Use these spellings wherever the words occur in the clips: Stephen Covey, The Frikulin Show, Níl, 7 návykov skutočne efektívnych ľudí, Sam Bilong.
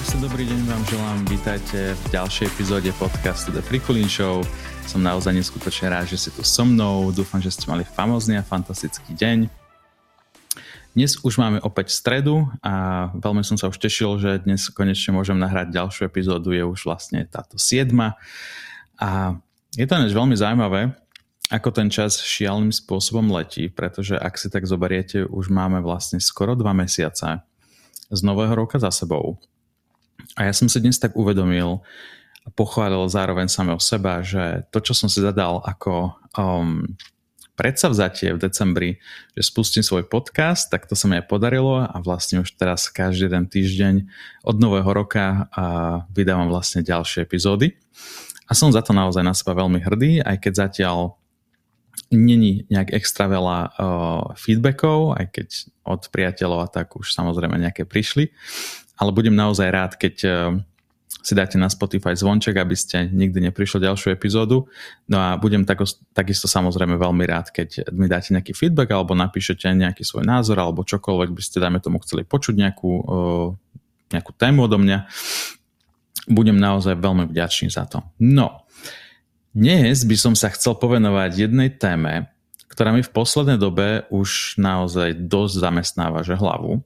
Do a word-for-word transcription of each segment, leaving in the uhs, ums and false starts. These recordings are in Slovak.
Krásny dobrý deň vám želám, vítajte v ďalšej epizóde podcastu The Frikulin Show. Som naozaj neskutočne rád, že ste tu so mnou, dúfam, že ste mali famózny a fantastický deň. Dnes už máme opäť stredu a veľmi som sa už tešil, že dnes konečne môžem nahrať ďalšiu epizódu, je už vlastne táto siedma. A je to než veľmi zaujímavé, ako ten čas šialným spôsobom letí, pretože ak si tak zoberiete, už máme vlastne skoro dva mesiace z nového roka za sebou. A ja som si dnes tak uvedomil a pochválil zároveň samého seba, že to, čo som si zadal ako um, predsavzatie v decembri, že spustím svoj podcast, tak to sa mi aj podarilo a vlastne už teraz každý jeden týždeň od nového roka a vydávam vlastne ďalšie epizódy. A som za to naozaj na seba veľmi hrdý, aj keď zatiaľ není nejak extra veľa uh, feedbackov, aj keď od priateľov a tak už samozrejme nejaké prišli. Ale budem naozaj rád, keď si dáte na Spotify zvonček, aby ste nikdy neprišli ďalšiu epizódu. No a budem tako, takisto samozrejme veľmi rád, keď mi dáte nejaký feedback alebo napíšete nejaký svoj názor alebo čokoľvek by ste, dajme tomu, chceli počuť nejakú, nejakú tému odo mňa. Budem naozaj veľmi vďačný za to. No, dnes by som sa chcel povenovať jednej téme, ktorá mi v poslednej dobe už naozaj dosť zamestnáva že hlavu.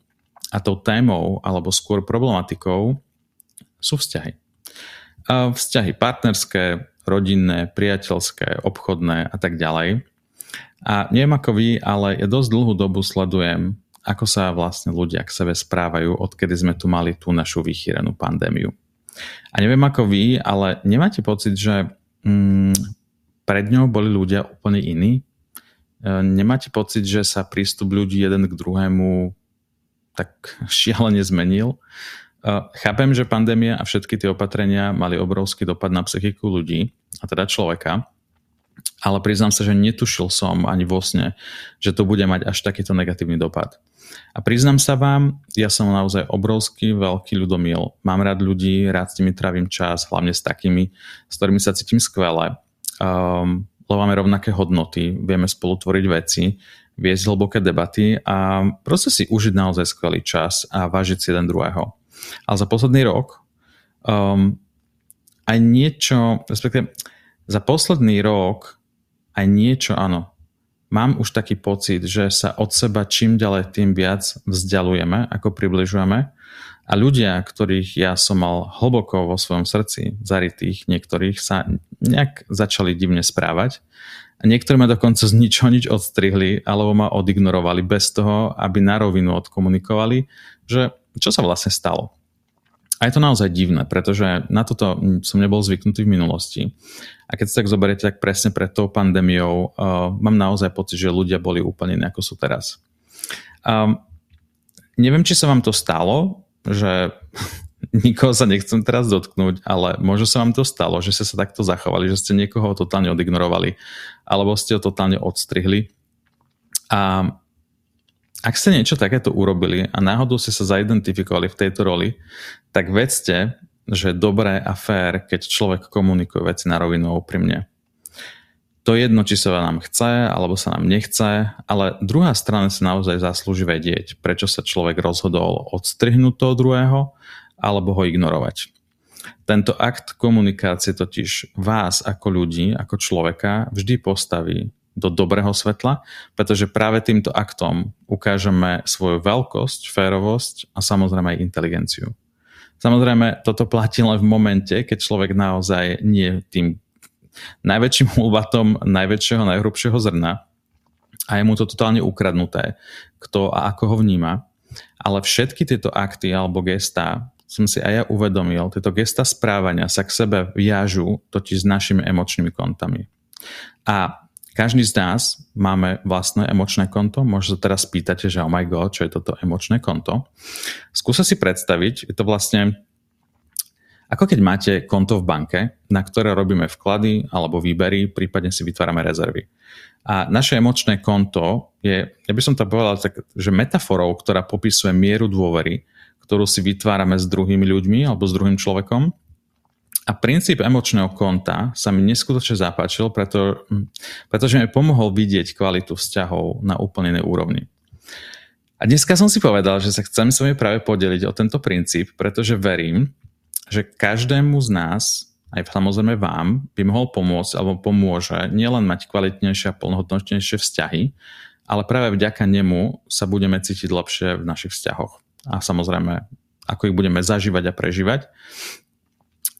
A tou témou, alebo skôr problematikou, sú vzťahy. A vzťahy partnerské, rodinné, priateľské, obchodné a tak ďalej. A neviem ako vy, ale ja dosť dlhú dobu sledujem, ako sa vlastne ľudia k sebe správajú, odkedy sme tu mali tú našu vychýrenú pandémiu. A neviem ako vy, ale nemáte pocit, že mm, pred ňou boli ľudia úplne iní? Nemáte pocit, že sa prístup ľudí jeden k druhému tak šialene zmenil? Chápem, že pandémia a všetky tie opatrenia mali obrovský dopad na psychiku ľudí, a teda človeka, ale priznám sa, že netušil som ani vo sne, že to bude mať až takýto negatívny dopad. A priznám sa vám, ja som naozaj obrovský veľký ľudomil. Mám rád ľudí, rád s nimi trávim čas, hlavne s takými, s ktorými sa cítim skvele. Um, máme rovnaké hodnoty, vieme spolu tvoriť veci, viesť hlboké debaty a proste si užiť naozaj skvelý čas a vážiť si jeden druhého. Ale za posledný rok um, aj niečo, respektíve za posledný rok aj niečo, áno, mám už taký pocit, že sa od seba čím ďalej tým viac vzdialujeme, ako približujeme. A ľudia, ktorých ja som mal hlboko vo svojom srdci zarytých, niektorých sa nejak začali divne správať. A niektorí ma dokonca z ničoho nič odstrihli alebo ma odignorovali bez toho, aby na rovinu odkomunikovali, že čo sa vlastne stalo. A je to naozaj divné, pretože na toto som nebol zvyknutý v minulosti. A keď sa tak zoberiete, tak presne pred tou pandémiou uh, mám naozaj pocit, že ľudia boli úplne iné, ako sú teraz. Um, neviem, či sa vám to stalo, že nikoho sa nechcem teraz dotknúť, ale možno sa vám to stalo, že ste sa takto zachovali, že ste niekoho totálne odignorovali, alebo ste ho totálne odstrihli. A ak ste niečo takéto urobili a náhodou ste sa zaidentifikovali v tejto roli, tak vedzte, že je dobré a fér, keď človek komunikuje veci na rovinu úprimne. To je jedno, či sa nám chce, alebo sa nám nechce, ale druhá strana sa naozaj zaslúži vedieť, prečo sa človek rozhodol odstrihnúť toho druhého, alebo ho ignorovať. Tento akt komunikácie totiž vás ako ľudí, ako človeka vždy postaví do dobrého svetla, pretože práve týmto aktom ukážeme svoju veľkosť, férovosť a samozrejme aj inteligenciu. Samozrejme, toto platí len v momente, keď človek naozaj nie tým najväčším hulbatom najväčšieho, najhrubšieho zrna a je mu to totálne ukradnuté, kto a ako ho vníma. Ale všetky tieto akty alebo gestá som si aj ja uvedomil, tieto gestá správania sa k sebe viažú totiž s našimi emočnými kontami. A každý z nás máme vlastné emočné konto. Možno teraz pýtate, že oh my god, čo je toto emočné konto. Skúsa si predstaviť, je to vlastne ako keď máte konto v banke, na ktoré robíme vklady alebo výbery, prípadne si vytvárame rezervy. A naše emočné konto je, ja by som to povedal tak, že metaforou, ktorá popisuje mieru dôvery, ktorú si vytvárame s druhými ľuďmi alebo s druhým človekom. A princíp emočného konta sa mi neskutočne zapáčil, preto, pretože mi pomohol vidieť kvalitu vzťahov na úplne inej úrovni. A A dneska som si povedal, že sa chcem s vami práve podeliť o tento princíp, pretože verím, že každému z nás, aj samozrejme vám, by mohol pomôcť alebo pomôže nielen mať kvalitnejšie a plnohodnotnejšie vzťahy, ale práve vďaka nemu sa budeme cítiť lepšie v našich vzťahoch. A samozrejme, ako ich budeme zažívať a prežívať.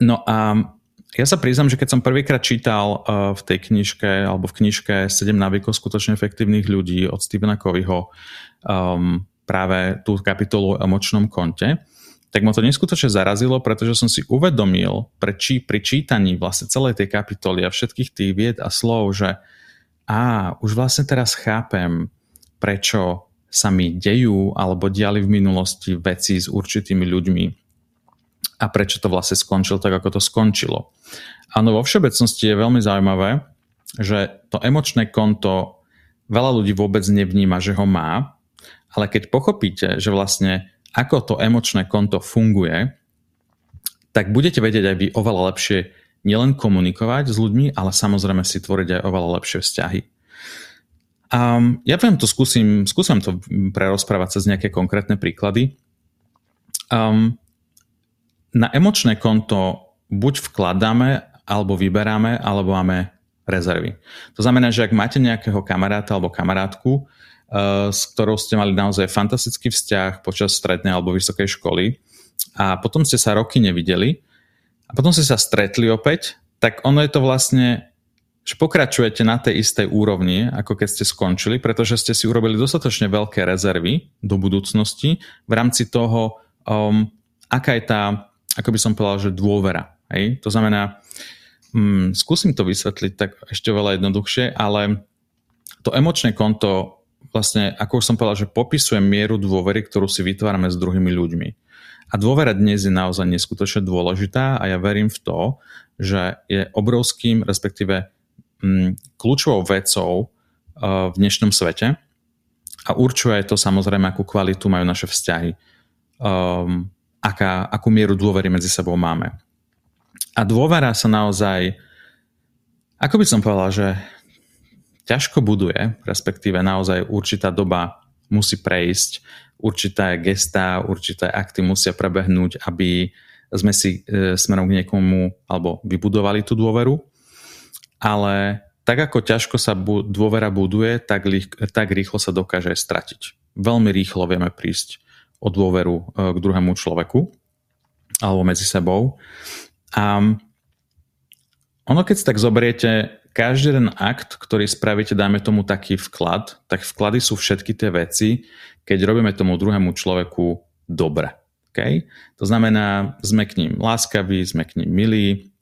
No a ja sa priznám, že keď som prvýkrát čítal v tej knižke, alebo v knižke sedem návykov skutočne efektívnych ľudí od Stephena Coveyho um, práve tú kapitolu o emočnom konte, tak ma to neskutočne zarazilo, pretože som si uvedomil pre či, pri čítaní vlastne celej tej kapitoly a všetkých tých vied a slov, že á, už vlastne teraz chápem, prečo sa mi dejú alebo diali v minulosti veci s určitými ľuďmi, a prečo to vlastne skončilo tak, ako to skončilo. Áno, vo všeobecnosti je veľmi zaujímavé, že to emočné konto veľa ľudí vôbec nevníma, že ho má, ale keď pochopíte, že vlastne ako to emočné konto funguje, tak budete vedieť aj vy oveľa lepšie nielen komunikovať s ľuďmi, ale samozrejme si tvoriť aj oveľa lepšie vzťahy. A ja vám to skúsim, skúsim to prerozprávať cez nejaké konkrétne príklady. Um, Na emočné konto buď vkladáme, alebo vyberáme, alebo máme rezervy. To znamená, že ak máte nejakého kamaráta alebo kamarátku, s ktorou ste mali naozaj fantastický vzťah počas strednej alebo vysokej školy a potom ste sa roky nevideli a potom ste sa stretli opäť, tak ono je to vlastne, že pokračujete na tej istej úrovni, ako keď ste skončili, pretože ste si urobili dostatočne veľké rezervy do budúcnosti v rámci toho, um, aká je tá, ako by som povedal, že dôvera. Hej? To znamená, mm, skúsim to vysvetliť tak ešte veľa jednoduchšie, ale to emočné konto vlastne, ako už som povedal, že popisuje mieru dôvery, ktorú si vytvárame s druhými ľuďmi. A dôvera dnes je naozaj neskutočne dôležitá a ja verím v to, že je obrovským, respektíve mm, kľúčovou vecou uh, v dnešnom svete a určuje to samozrejme, akú kvalitu majú naše vzťahy. Um, Aká, akú mieru dôvery medzi sebou máme. A dôvera sa naozaj, ako by som povedal, že ťažko buduje, respektíve naozaj určitá doba musí prejsť, určité gestá, určité akty musia prebehnúť, aby sme si e, smerom k niekomu alebo vybudovali tú dôveru. Ale tak ako ťažko sa bu- dôvera buduje, tak, li- tak rýchlo sa dokáže stratiť. Veľmi rýchlo vieme prísť o dôveru k druhému človeku alebo medzi sebou. A ono, keď si tak zoberiete, každý jeden akt, ktorý spravíte, dáme tomu taký vklad, tak vklady sú všetky tie veci, keď robíme tomu druhému človeku dobre. Okay? To znamená, sme k ním láskaví, sme k ním milí,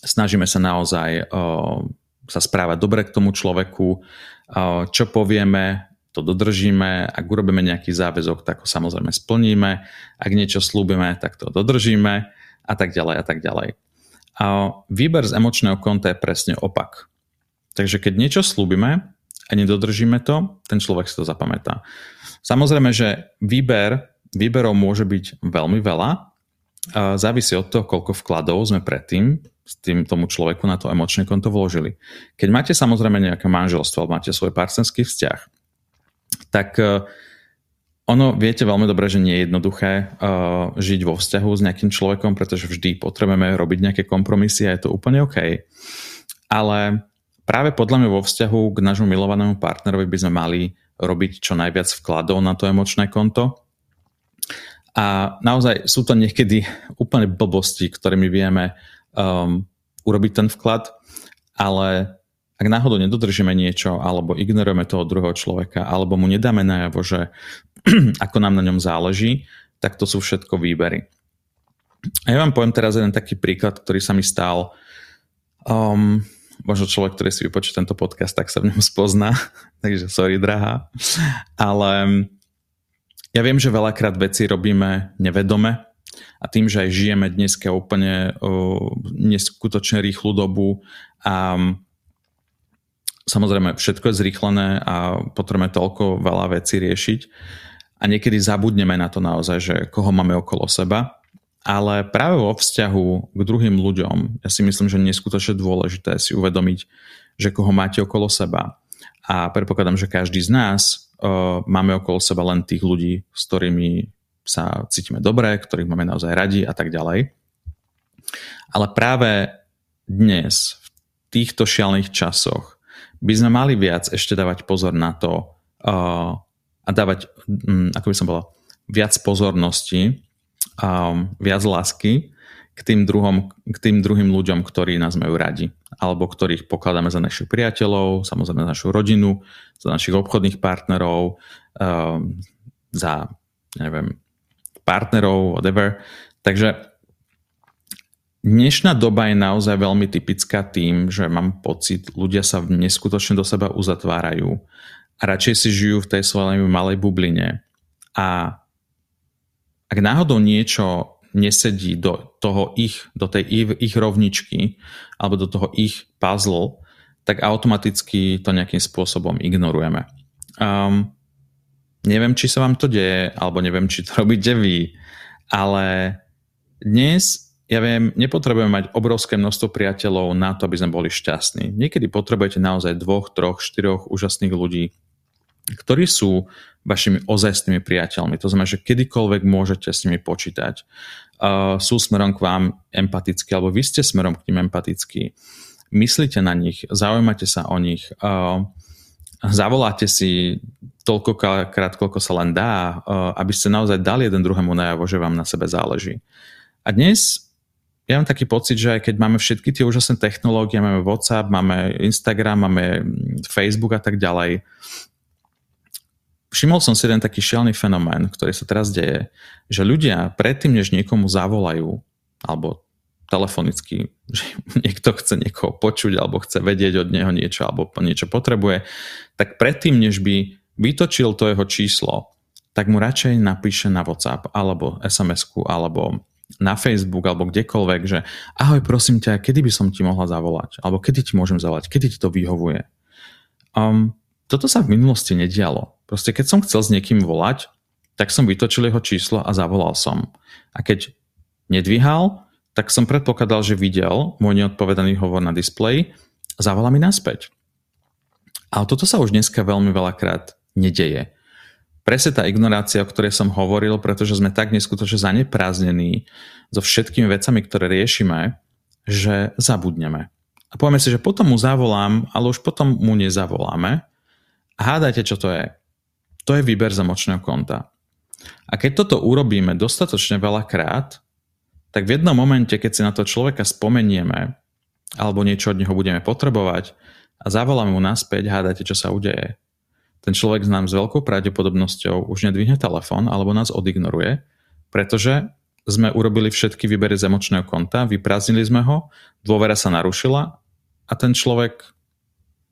snažíme sa naozaj uh, sa správať dobre k tomu človeku, uh, čo povieme, to dodržíme, ak urobíme nejaký záväzok, tak ho samozrejme splníme, ak niečo slúbime, tak to dodržíme a tak ďalej a tak ďalej. A výber z emočného konta je presne opak. Takže keď niečo slúbime a nedodržíme to, ten človek si to zapamätá. Samozrejme, že výber, výberov môže byť veľmi veľa, závisí od toho, koľko vkladov sme predtým s tým tomu človeku na to emočné konto vložili. Keď máte samozrejme nejaké manželstvo, máte svoj partnerský vzťah, tak ono, viete veľmi dobre, že nie je jednoduché uh, žiť vo vzťahu s nejakým človekom, pretože vždy potrebujeme robiť nejaké kompromisy a je to úplne OK. Ale práve podľa mňa vo vzťahu k nášmu milovanému partnerovi by sme mali robiť čo najviac vkladov na to emočné konto. A naozaj sú to niekedy úplne blbosti, ktorými vieme um, urobiť ten vklad, ale ak náhodou nedodržíme niečo alebo ignorujeme toho druhého človeka alebo mu nedáme najavo, že ako nám na ňom záleží, tak to sú všetko výbery. A ja vám poviem teraz jeden taký príklad, ktorý sa mi stal. Um, možno človek, ktorý si vypočí tento podcast, tak sa v ňom spozná. Takže sorry, drahá. Ale ja viem, že veľakrát veci robíme nevedome. A tým, že aj žijeme dneska úplne uh, neskutočne rýchlu dobu a samozrejme, všetko je zrýchlené a potrebujeme toľko veľa vecí riešiť a niekedy zabudneme na to naozaj, že koho máme okolo seba. Ale práve vo vzťahu k druhým ľuďom, ja si myslím, že neskutočne dôležité si uvedomiť, že koho máte okolo seba. A predpokladám, že každý z nás uh, máme okolo seba len tých ľudí, s ktorými sa cítime dobre, ktorých máme naozaj radi a tak ďalej. Ale práve dnes, v týchto šialených časoch, by sme mali viac ešte dávať pozor na to uh, a dávať, um, ako by som povedal, viac pozornosti, um, viac lásky k tým, druhom, k tým druhým ľuďom, ktorí nás majú radi, alebo ktorých pokladáme za našich priateľov, samozrejme za našu rodinu, za našich obchodných partnerov, um, za, neviem, partnerov, whatever. Takže dnešná doba je naozaj veľmi typická tým, že mám pocit, ľudia sa neskutočne do seba uzatvárajú a radšej si žijú v tej svojej malej bubline. A ak náhodou niečo nesedí do toho ich, do tej ich, ich rovničky alebo do toho ich puzzle, tak automaticky to nejakým spôsobom ignorujeme. Um, neviem, či sa vám to deje, alebo neviem, či to robíte vy, ale dnes ja viem, nepotrebujeme mať obrovské množstvo priateľov na to, aby sme boli šťastní. Niekedy potrebujete naozaj dvoch, troch, štyroch úžasných ľudí, ktorí sú vašimi ozajstnými priateľmi. To znamená, že kedykoľvek môžete s nimi počítať. Uh, sú smerom k vám empatickí, alebo vy ste smerom k nim empatickí. Myslíte na nich, zaujímate sa o nich, uh, zavoláte si toľkokrát, koľko sa len dá, uh, aby ste naozaj dali jeden druhému najavo, že vám na sebe záleží. A dnes ja mám taký pocit, že aj keď máme všetky tie úžasné technológie, máme WhatsApp, máme Instagram, máme Facebook a tak ďalej. Všimol som si jeden taký šialený fenomén, ktorý sa teraz deje, že ľudia predtým, než niekomu zavolajú, alebo telefonicky, že niekto chce niekoho počuť, alebo chce vedieť od neho niečo, alebo niečo potrebuje, tak predtým, než by vytočil to jeho číslo, tak mu radšej napíše na WhatsApp, alebo es em esku, alebo na Facebook alebo kdekoľvek, že ahoj, prosím ťa, kedy by som ti mohla zavolať? Alebo kedy ti môžem zavolať? Kedy ti to vyhovuje? Um, toto sa v minulosti nedialo. Proste keď som chcel s niekým volať, tak som vytočil jeho číslo a zavolal som. A keď nedvíhal, tak som predpokladal, že videl môj neodpovedaný hovor na displeji a zavolal mi naspäť. Ale toto sa už dneska veľmi veľakrát nedeje. Presne tá ignorácia, o ktorej som hovoril, pretože sme tak neskutočne zanepráznení so všetkými vecami, ktoré riešime, že zabudneme. A povieme si, že potom mu zavolám, ale už potom mu nezavoláme. A hádajte, čo to je. To je výber zamočného konta. A keď toto urobíme dostatočne veľakrát, tak v jednom momente, keď si na to človeka spomenieme, alebo niečo od neho budeme potrebovať a zavoláme mu naspäť, hádajte, čo sa udeje. Ten človek nám s veľkou pravdepodobnosťou už nedvihne telefón alebo nás odignoruje, pretože sme urobili všetky výbery z emočného konta, vyprázdnili sme ho, dôvera sa narušila a ten človek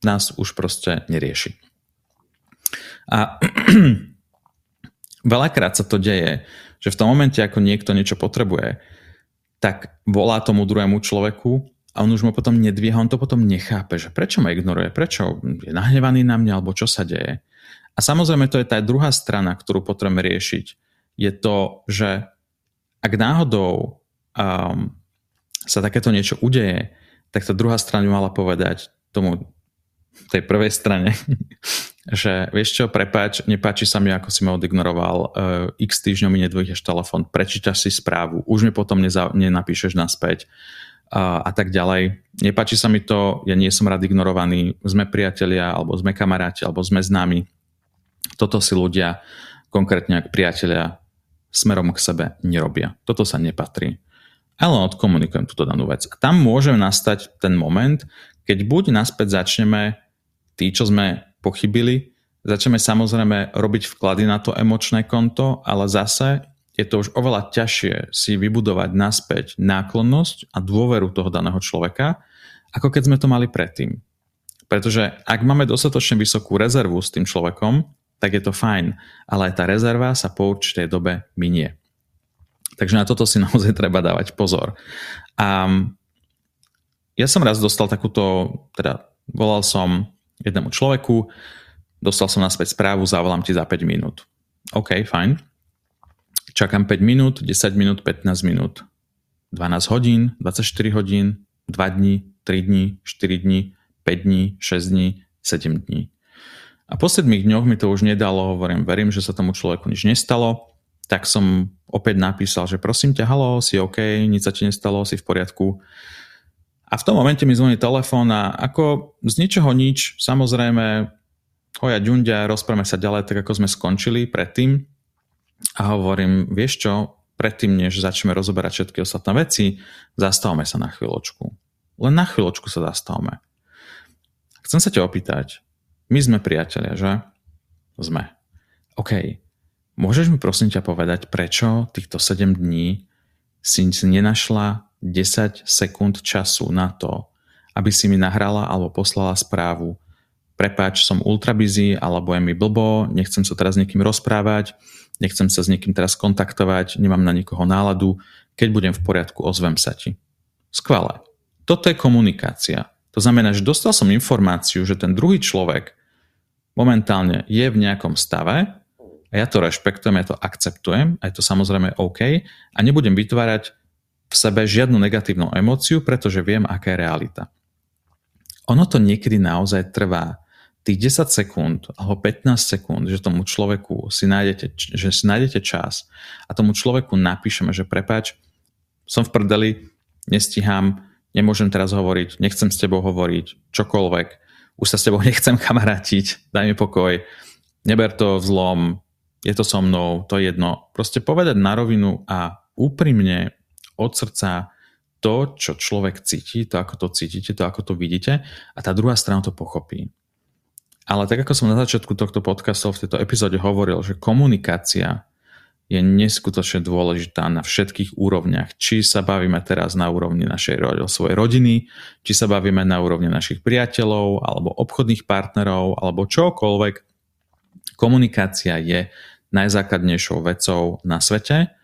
nás už proste nerieši. A veľakrát sa to deje, že v tom momente, ako niekto niečo potrebuje, tak volá tomu druhému človeku, a on už mu potom nedvíha, on to potom nechápe, že prečo ma ignoruje, prečo je nahnevaný na mňa, alebo čo sa deje. A samozrejme to je tá druhá strana, ktorú potrebujeme riešiť. Je to, že ak náhodou um, sa takéto niečo udeje, tak tá druhá strana mala povedať tomu tej prvej strane, že vieš čo, prepáč, nepáči sa mi, ako si ma odignoroval, uh, x týždňov mi nedvíhaš telefon, prečítaš si správu, už mi potom neza- nenapíšeš naspäť, a tak ďalej. Nepáči sa mi to, ja nie som rád ignorovaný, sme priatelia, alebo sme kamaráti, alebo sme známi. Toto si ľudia, konkrétne ak priatelia, smerom k sebe nerobia. Toto sa nepatrí. Ale odkomunikujem túto danú vec. Tam môže nastať ten moment, keď buď naspäť začneme tí, čo sme pochybili, začneme samozrejme robiť vklady na to emočné konto, ale zase je to už oveľa ťažšie si vybudovať naspäť náklonnosť a dôveru toho daného človeka, ako keď sme to mali predtým. Pretože ak máme dostatočne vysokú rezervu s tým človekom, tak je to fajn, ale tá rezerva sa po určitej dobe minie. Takže na toto si naozaj treba dávať pozor. A ja som raz dostal takúto, teda volal som jednému človeku, dostal som naspäť správu, zavolám ti za päť minút. OK, fajn. Čakám päť minút, desať minút, pätnásť minút, dvanásť hodín, dvadsaťštyri hodín, dva dni, tri dni, štyri dni, päť dní, šesť dní, sedem dní. A po sedmých dňoch mi to už nedalo, hovorím, verím, že sa tomu človeku nič nestalo, tak som opäť napísal, že prosím ťa, haló, si OK, nič sa ti nestalo, si v poriadku. A v tom momente mi zvoní telefón a ako z ničoho nič, samozrejme, hoja ďundia, rozprávame sa ďalej, tak ako sme skončili predtým. A hovorím, vieš čo, predtým, než začneme rozoberať všetky ostatné veci, zastavme sa na chvíľočku. Len na chvíľočku sa zastavme. Chcem sa ťa opýtať, my sme priatelia, že? Sme. OK. Môžeš mi prosím ťa povedať, prečo týchto sedem dní si nenašla desať sekúnd času na to, aby si mi nahrala alebo poslala správu. Prepáč, som ultra busy, alebo je mi blbo, nechcem sa teraz s niekým rozprávať, nechcem sa s niekým teraz kontaktovať, nemám na nikoho náladu. Keď budem v poriadku, ozvem sa ti. Skvelé. Toto je komunikácia. To znamená, že dostal som informáciu, že ten druhý človek momentálne je v nejakom stave a ja to rešpektujem, ja to akceptujem a je to samozrejme OK a nebudem vytvárať v sebe žiadnu negatívnu emóciu, pretože viem, aká je realita. Ono to niekedy naozaj trvá tých desať sekúnd alebo pätnásť sekúnd, že tomu človeku si nájdete, že si nájdete čas a tomu človeku napíšeme, že prepáč, som v prdeli, nestíham, nemôžem teraz hovoriť, nechcem s tebou hovoriť, čokoľvek, už sa s tebou nechcem kamarátiť, daj mi pokoj, neber to v zlom, je to so mnou, to je jedno. Proste povedať na rovinu a úprimne od srdca to, čo človek cíti, to ako to cítite, to ako to vidíte a tá druhá strana to pochopí. Ale tak ako som na začiatku tohto podcastu v tejto epizóde hovoril, že komunikácia je neskutočne dôležitá na všetkých úrovniach. Či sa bavíme teraz na úrovni našej svojej rodiny, či sa bavíme na úrovni našich priateľov, alebo obchodných partnerov, alebo čokoľvek. Komunikácia je najzákladnejšou vecou na svete,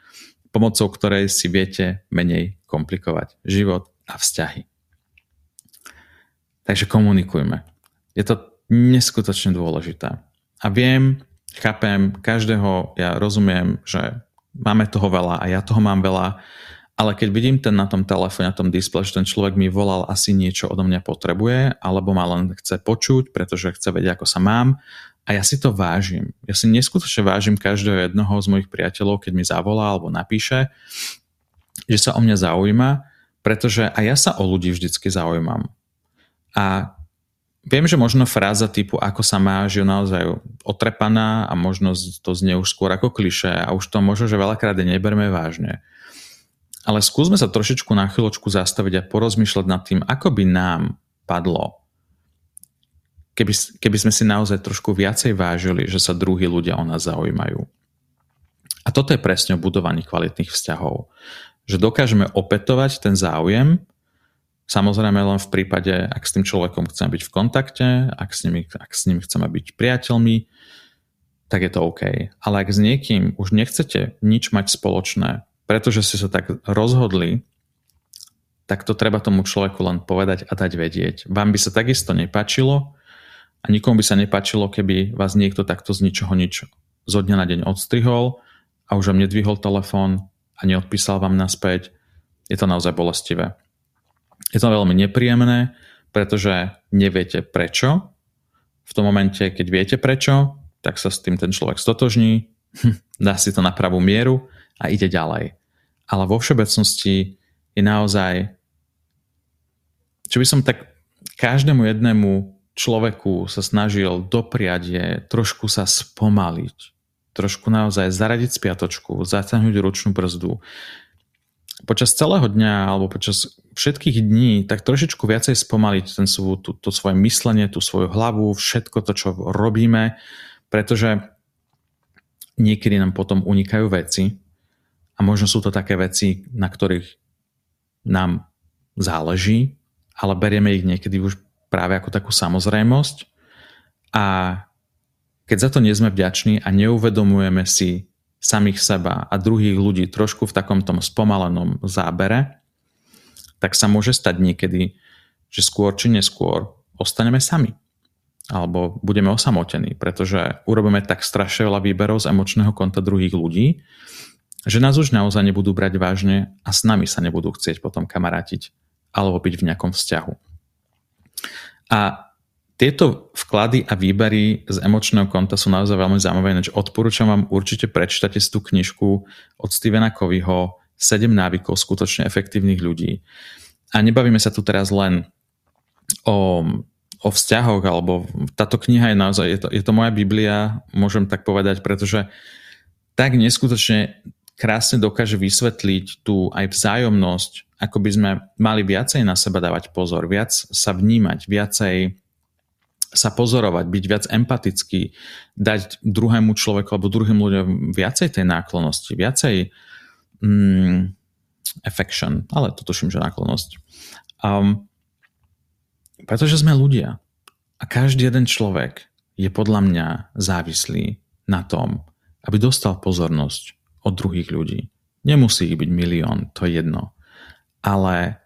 pomocou ktorej si viete menej komplikovať život a vzťahy. Takže komunikujme. Je to neskutočne dôležité. A viem, chápem každého, ja rozumiem, že máme toho veľa a ja toho mám veľa, ale keď vidím ten na tom telefóne, na tom displeji, že ten človek mi volal, asi niečo odo mňa potrebuje, alebo ma len chce počuť, pretože chce vedieť, ako sa mám a ja si to vážim. Ja si neskutočne vážim každého jednoho z mojich priateľov, keď mi zavolá alebo napíše, že sa o mňa zaujíma, pretože aj ja sa o ľudí vždycky zaujímam. A viem, že možno fráza typu ako sa máš je naozaj otrepaná a možno to znie už skôr ako klišé a už to možno, že veľakrát neberme vážne. Ale skúsme sa trošičku na chvíľočku zastaviť a porozmýšľať nad tým, ako by nám padlo, keby, keby sme si naozaj trošku viacej vážili, že sa druhí ľudia o nás zaujímajú. A toto je presne o budovaní kvalitných vzťahov. Že dokážeme opätovať ten záujem. Samozrejme len v prípade, ak s tým človekom chceme byť v kontakte, ak s nimi, ak s nimi chceme byť priateľmi, tak je to OK. Ale ak s niekým už nechcete nič mať spoločné, pretože ste sa tak rozhodli, tak to treba tomu človeku len povedať a dať vedieť. Vám by sa takisto nepáčilo a nikomu by sa nepáčilo, keby vás niekto takto z ničoho nič zo dňa na deň odstrihol a už vám nedvihol telefón a neodpísal vám naspäť. Je to naozaj bolestivé. Je to veľmi nepríjemné, pretože neviete prečo. V tom momente, keď viete prečo, tak sa s tým ten človek stotožní, dá si to na pravú mieru a ide ďalej. Ale vo všeobecnosti je naozaj, čo by som tak každému jednému človeku sa snažil dopriať je trošku sa spomaliť, trošku naozaj zaradiť spiatočku, zaťahnuť ručnú brzdu. Počas celého dňa alebo počas všetkých dní tak trošičku viacej spomaliť ten svoj, to, to svoje myslenie, tú svoju hlavu, všetko to, čo robíme, pretože niekedy nám potom unikajú veci a možno sú to také veci, na ktorých nám záleží, ale berieme ich niekedy už práve ako takú samozrejmosť a keď za to nie sme vďační a neuvedomujeme si samých seba a druhých ľudí trošku v takomto spomalenom zábere, tak sa môže stať niekedy, že skôr či neskôr ostaneme sami. Alebo budeme osamotení, pretože urobíme tak strašne veľa výberov z emočného konta druhých ľudí, že nás už naozaj nebudú brať vážne a s nami sa nebudú chcieť potom kamarátiť alebo byť v nejakom vzťahu. A Tieto vklady a výbery z emočného konta sú naozaj veľmi zaujímavé, ináč odporúčam vám určite prečítate tú knižku od Stephena Coveyho sedem návykov skutočne efektívnych ľudí. A nebavíme sa tu teraz len o, o vzťahoch, alebo táto kniha je naozaj, je to, je to moja Biblia, môžem tak povedať, pretože tak neskutočne krásne dokáže vysvetliť tú aj vzájomnosť, ako by sme mali viacej na seba dávať pozor, viac sa vnímať, viacej sa pozorovať, byť viac empatický, dať druhému človeku alebo druhým ľuďom viacej tej náklonnosti, viacej mm, affection, ale to tuším, že náklonnosť. Um, pretože sme ľudia a každý jeden človek je podľa mňa závislý na tom, aby dostal pozornosť od druhých ľudí. Nemusí ich byť milión, to je jedno. Ale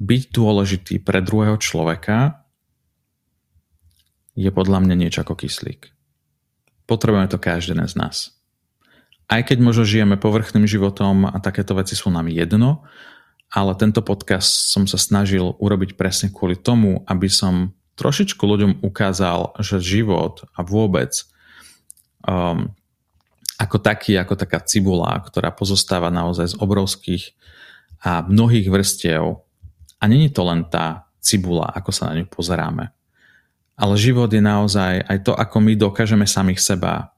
byť dôležitý pre druhého človeka je podľa mňa niečo ako kyslík. Potrebujeme to každý jeden z nás. Aj keď možno žijeme povrchným životom a takéto veci sú nám jedno, ale tento podcast som sa snažil urobiť presne kvôli tomu, aby som trošičku ľuďom ukázal, že život a vôbec um, ako taký, ako taká cibula, ktorá pozostáva naozaj z obrovských a mnohých vrstiev. A není to len tá cibula, ako sa na ňu pozeráme. Ale život je naozaj aj to, ako my dokážeme samých seba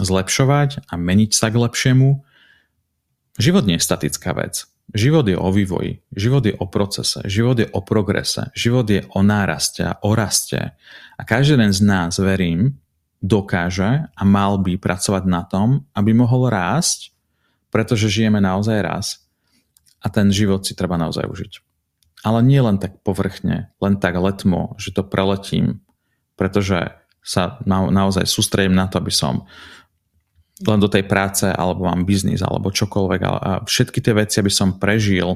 zlepšovať a meniť sa k lepšiemu. Život nie je statická vec. Život je o vývoji, život je o procese, život je o progrese, život je o náraste, o raste. A každý jeden z nás, verím, dokáže a mal by pracovať na tom, aby mohol rásť, pretože žijeme naozaj raz a ten život si treba naozaj užiť. Ale nie len tak povrchne, len tak letmo, že to preletím, pretože sa na, naozaj sústredím na to, aby som len do tej práce, alebo mám biznis, alebo čokoľvek, ale, a všetky tie veci, aby som prežil,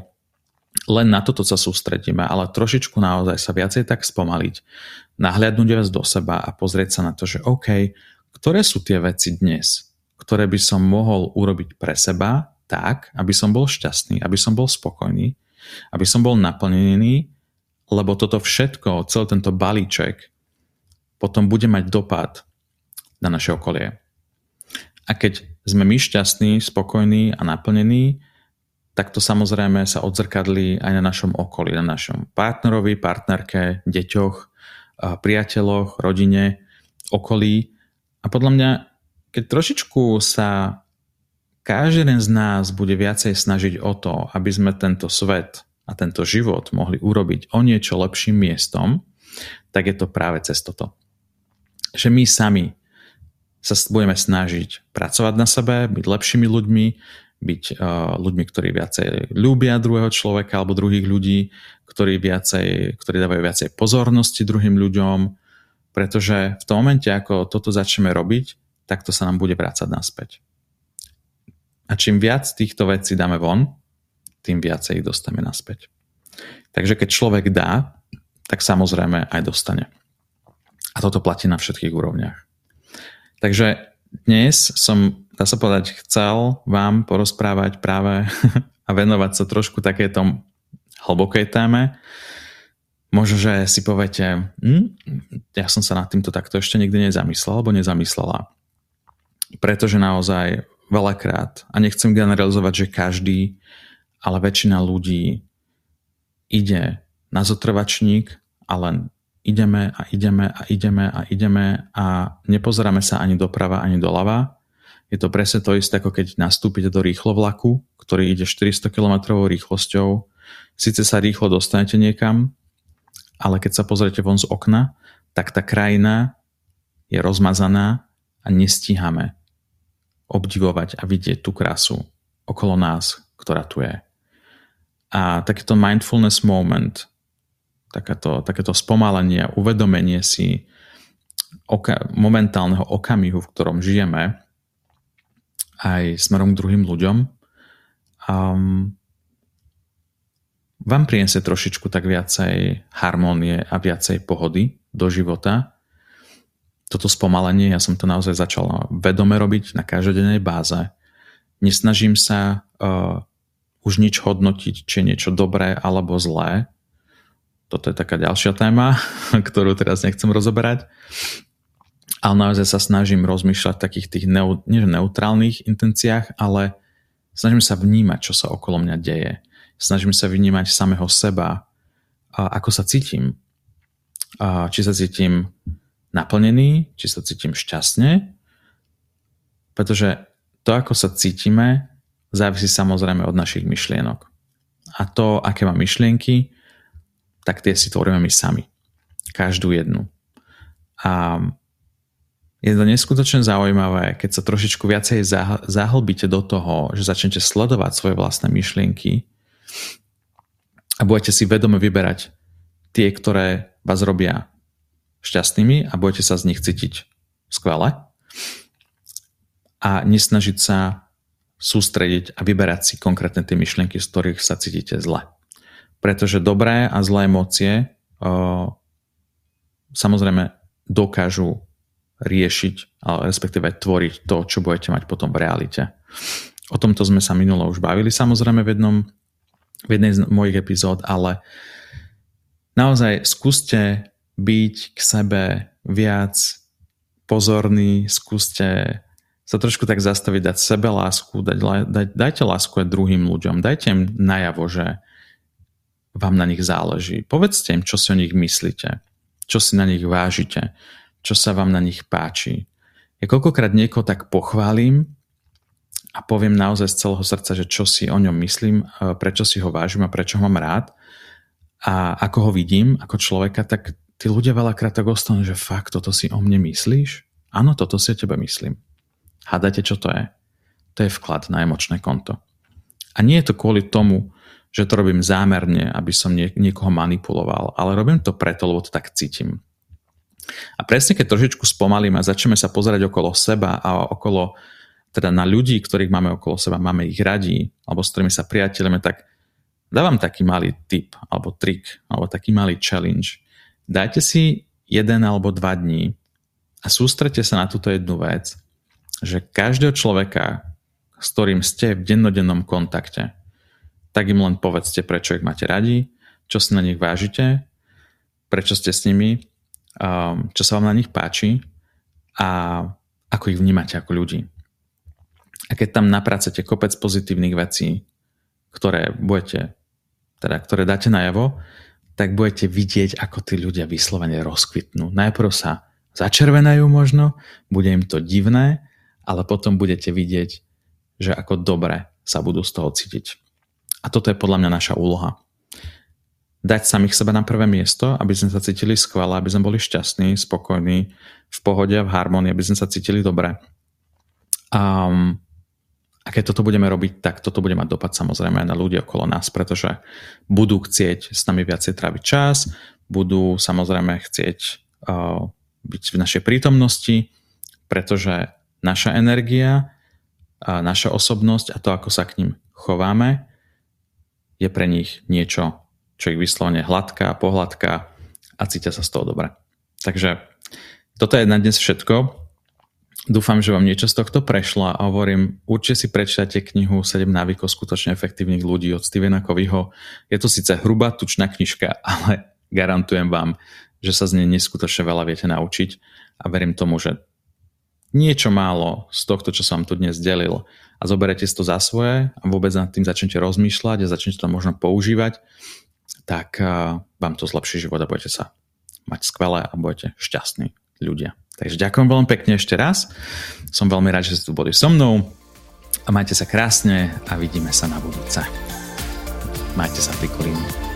len na toto sa sústredíme, ale trošičku naozaj sa viacej tak spomaliť, nahliadnúť vás do seba a pozrieť sa na to, že OK, ktoré sú tie veci dnes, ktoré by som mohol urobiť pre seba tak, aby som bol šťastný, aby som bol spokojný, aby som bol naplnený, lebo toto všetko, celý tento balíček potom bude mať dopad na naše okolie. A keď sme my šťastní, spokojní a naplnení, tak to samozrejme sa odzrkadlí aj na našom okolí, na našom partnerovi, partnerke, deťoch, priateľoch, rodine, okolí. A podľa mňa, keď trošičku sa každý jeden z nás bude viacej snažiť o to, aby sme tento svet a tento život mohli urobiť o niečo lepším miestom, tak je to práve cez toto. Že my sami sa budeme snažiť pracovať na sebe, byť lepšími ľuďmi, byť uh, ľuďmi, ktorí viacej ľúbia druhého človeka alebo druhých ľudí, ktorí, viacej, ktorí dávajú viacej pozornosti druhým ľuďom, pretože v tom momente, ako toto začneme robiť, tak to sa nám bude vrácať naspäť. A čím viac týchto vecí dáme von, tým viacej ich dostaneme naspäť. Takže keď človek dá, tak samozrejme aj dostane. A toto platí na všetkých úrovniach. Takže dnes som, dá sa povedať, chcel vám porozprávať práve a venovať sa trošku takéto hlbokej téme. Možno, že si poviete, hm, ja som sa nad týmto takto ešte nikdy nezamyslel, alebo nezamyslela. Pretože naozaj veľakrát, a nechcem generalizovať, že každý, ale väčšina ľudí ide na zotrvačník a len ideme a ideme a ideme a ideme a nepozeráme sa ani doprava, ani doľava. Je to presne to isté, ako keď nastúpite do rýchlovlaku, ktorý ide štyristo kilometrov rýchlosťou. Sice sa rýchlo dostanete niekam, ale keď sa pozriete von z okna, tak tá krajina je rozmazaná a nestíhame obdivovať a vidieť tú krásu okolo nás, ktorá tu je. A takýto mindfulness moment, takéto, takéto spomalenie, uvedomenie si oka- momentálneho okamihu, v ktorom žijeme, aj smerom k druhým ľuďom, um, vám prinesie trošičku tak viacej harmónie a viacej pohody do života. Toto spomalenie, ja som to naozaj začal vedome robiť na každodennej báze. Nesnažím sa uh, už nič hodnotiť, či je niečo dobré alebo zlé. toto je taká ďalšia téma, ktorú teraz nechcem rozoberať. Ale naozaj sa snažím rozmýšľať v takých tých neu, nie neutrálnych intenciách, ale snažím sa vnímať, čo sa okolo mňa deje. Snažím sa vnímať samého seba, ako sa cítim. Či sa cítim naplnený, či sa cítim šťastne. Pretože to, ako sa cítime, závisí samozrejme od našich myšlienok. A to, aké mám myšlienky, tak tie si tvoríme my sami. Každú jednu. A je to neskutočne zaujímavé, keď sa trošičku viacej zahlbíte do toho, že začnete sledovať svoje vlastné myšlienky a budete si vedome vyberať tie, ktoré vás robia šťastnými a budete sa z nich cítiť skvele a nesnažiť sa sústrediť a vyberať si konkrétne tie myšlienky, z ktorých sa cítite zle. Pretože dobré a zlé emócie o, samozrejme dokážu riešiť, ale respektíve tvoriť to, čo budete mať potom v realite. O tomto sme sa minulo už bavili samozrejme v, jednom, v jednej z mojich epizód, ale naozaj skúste byť k sebe viac pozorný, skúste sa trošku tak zastaviť, dať sebe lásku, dať, daj, dajte lásku aj druhým ľuďom, dajte im najavo, že vám na nich záleží. Povedzte im, čo si o nich myslíte, čo si na nich vážite, čo sa vám na nich páči. Ja koľkokrát niekoho tak pochválim a poviem naozaj z celého srdca, že čo si o ňom myslím, prečo si ho vážim a prečo ho mám rád a ako ho vidím ako človeka, tak tí ľudia veľakrát tak ostanú, že fakt, toto si o mne myslíš? Áno, toto si o tebe myslím. Hádajte, čo to je? To je vklad na emočné konto. A nie je to kvôli tomu, že to robím zámerne, aby som niekoho manipuloval, ale robím to preto, lebo to tak cítim. A presne keď trošičku spomalíme a začneme sa pozerať okolo seba a okolo, teda na ľudí, ktorých máme okolo seba, máme ich radi, alebo s ktorými sa priateľíme, tak dávam taký malý tip, alebo trik, alebo taký malý challenge. Dajte si jeden alebo dva dní a sústreďte sa na túto jednu vec, že každého človeka, s ktorým ste v dennodennom kontakte, tak im len povedzte, prečo ich máte radi, čo si na nich vážite, prečo ste s nimi, čo sa vám na nich páči a ako ich vnímate ako ľudí. A keď tam napracete kopec pozitívnych vecí, ktoré budete, teda ktoré dáte najavo, tak budete vidieť, ako tí ľudia vyslovene rozkvitnú. Najprv sa začervenajú možno, bude im to divné, ale potom budete vidieť, že ako dobre sa budú z toho cítiť. A toto je podľa mňa naša úloha. Dať samých seba na prvé miesto, aby sme sa cítili skvelé, aby sme boli šťastní, spokojní, v pohode, v harmonii, aby sme sa cítili dobre. Um, a keď toto budeme robiť, tak toto bude mať dopad samozrejme aj na ľudí okolo nás, pretože budú chcieť s nami viacej tráviť čas, budú samozrejme chcieť uh, byť v našej prítomnosti, pretože naša energia, uh, naša osobnosť a to, ako sa k ním chováme, je pre nich niečo, čo ich vyslovene hladká, pohladká a cítia sa z toho dobre. Takže toto je na dnes všetko. Dúfam, že vám niečo z tohto prešlo a hovorím, určite si prečítajte knihu sedem návykov skutočne efektívnych ľudí od Stephena Coveyho. Je to síce hrubá, tučná knižka, ale garantujem vám, že sa z nej neskutočne veľa viete naučiť a verím tomu, že niečo málo z tohto, čo som vám tu dnes delil a zoberete si to za svoje a vôbec nad tým začnete rozmýšľať a začnete to možno používať, tak vám to zlepší život a budete sa mať skvelé a budete šťastní ľudia. Takže ďakujem veľmi pekne ešte raz. Som veľmi rád, že ste tu boli so mnou a majte sa krásne a vidíme sa na budúce. Majte sa, Frikulin.